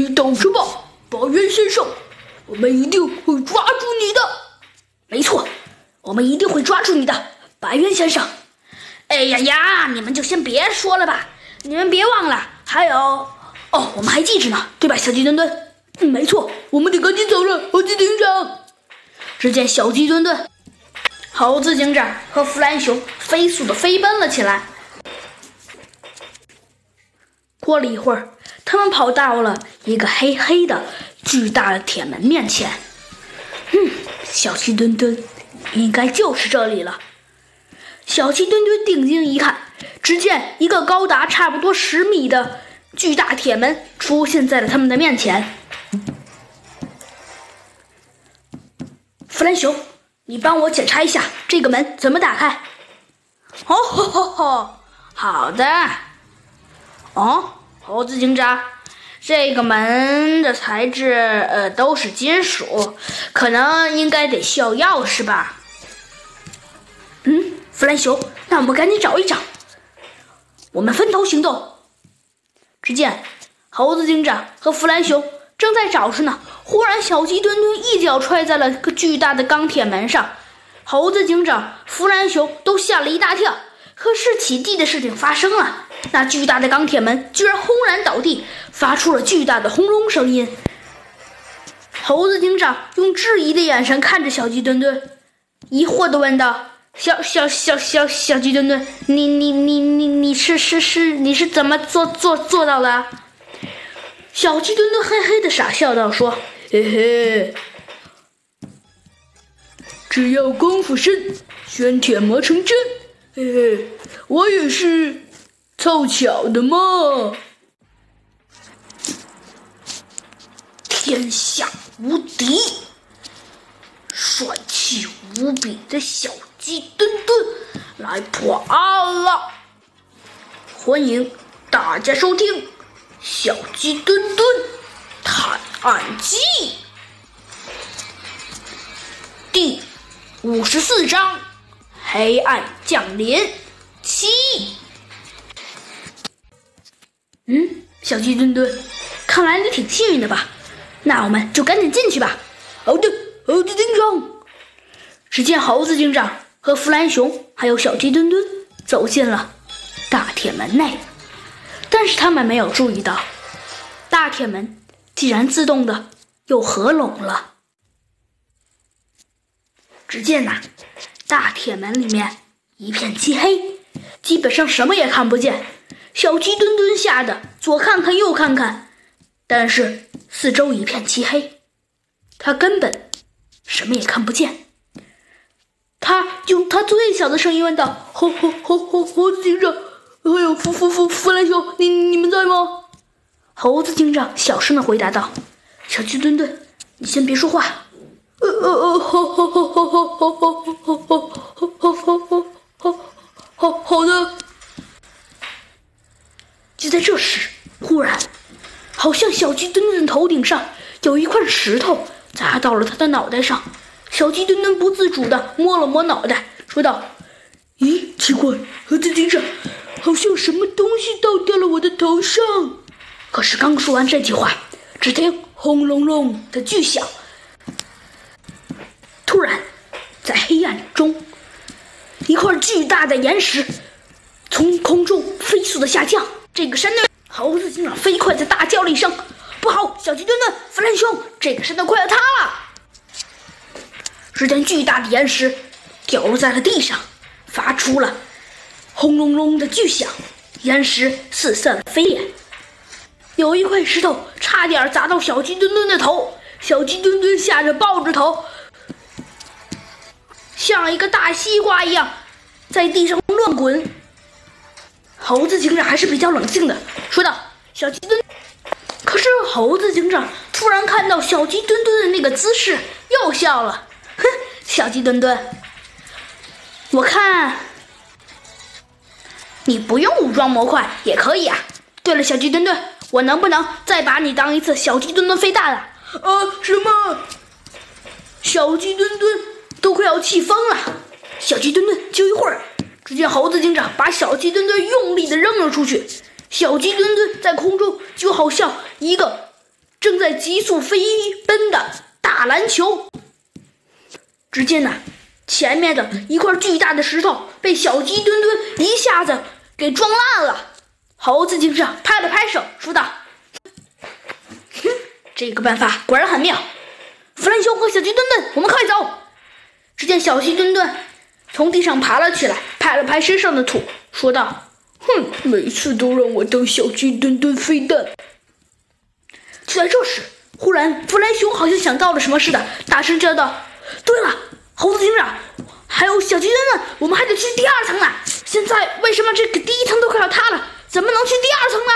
你等着吧，保元先生，我们一定会抓住你的。没错，我们一定会抓住你的，白渊先生。哎呀呀，你们就先别说了吧，你们别忘了，还有，哦，我们还记着呢，对吧，小鸡墩墩？没错，我们得赶紧走了，猴子警长。只见小鸡墩墩、猴子警长和弗兰熊飞速地飞奔了起来。过了一会儿，他们跑到了一个黑黑的巨大的铁门面前。小鸡墩墩应该就是这里了。小鸡墩墩定睛一看，只见一个高达差不多10米的巨大铁门出现在了他们的面前。弗兰熊，你帮我检查一下这个门怎么打开。哦吼吼吼，好的。哦，猴子警长，这个门的材质都是金属，可能应该得需要钥匙吧。弗兰熊，那我们赶紧找一找。我们分头行动。只见猴子警长和弗兰熊正在找着呢，忽然小鸡墩墩一脚踹在了个巨大的钢铁门上，猴子警长、弗兰熊都吓了一大跳。可是起地的事情发生了，那巨大的钢铁门居然轰然倒地，发出了巨大的轰隆声音。猴子警长用质疑的眼神看着小鸡墩墩，疑惑地问道：小鸡墩墩，你是怎么做到的？小鸡墩墩嘿嘿的傻笑道说：嘿嘿，只要功夫深，玄铁磨成针。嘿嘿，我也是凑巧的嘛。天下无敌，帅气无比的小鸡墩墩来破案了！欢迎大家收听《小鸡墩墩探案记》第54章：黑暗降临7。小鸡墩墩，看来你挺幸运的吧？那我们就赶紧进去吧。好的，猴子警长。只见猴子警长和弗兰熊还有小鸡墩墩走进了大铁门内，但是他们没有注意到，大铁门竟然自动的又合拢了。只见大铁门里面一片漆黑，基本上什么也看不见。小鸡墩墩吓得左看看右看看，但是四周一片漆黑，他根本什么也看不见。他用他最小的声音问道：猴子警长，还有弗兰熊，你们在吗？猴子警长小声的回答道：小鸡墩墩，你先别说话。好的。就在这时，忽然好像小鸡墩墩头顶上有一块石头砸到了他的脑袋上。小鸡墩墩不自主地摸了摸脑袋，说道：咦，奇怪，猴子警长，好像什么东西倒掉了我的头上。可是刚说完这句话，只听轰隆隆的巨响，突然在黑暗中，一块巨大的岩石从空中飞速地下降。这个山洞，猴子警长飞快地大叫了一声：不好，小鸡墩墩，弗兰熊，这个山洞快要塌了！只见巨大的岩石掉落在了地上，发出了轰隆隆的巨响，岩石四散飞裂。有一块石头差点砸到小鸡墩墩的头，小鸡墩墩吓得抱着头，像一个大西瓜一样在地上乱滚。猴子警长还是比较冷静的，说道：小鸡墩。可是猴子警长突然看到小鸡墩墩的那个姿势，又笑了。小鸡墩墩，我看你不用武装模块也可以啊。对了，小鸡墩墩，我能不能再把你当一次小鸡墩墩飞大了？什么？小鸡墩墩都快要气疯了。小鸡墩墩，就一会儿。只见猴子警长把小鸡墩墩用力地扔了出去，小鸡墩墩在空中就好像一个正在急速飞奔的打篮球。只见呐，前面的一块巨大的石头被小鸡墩墩一下子给撞烂了。猴子警长拍了拍手，说道：“这个办法果然很妙。”弗兰熊和小鸡墩墩，我们快走！只见小鸡墩墩从地上爬了起来，拍了拍身上的土，说道：“每次都让我当小鸡墩墩飞蛋。”就在这时，忽然弗兰熊好像想到了什么似的，大声叫道：“对了，猴子警长，还有小鸡墩墩，我们还得去第二层呢！现在为什么这个第一层都快要塌了，怎么能去第二层呢？”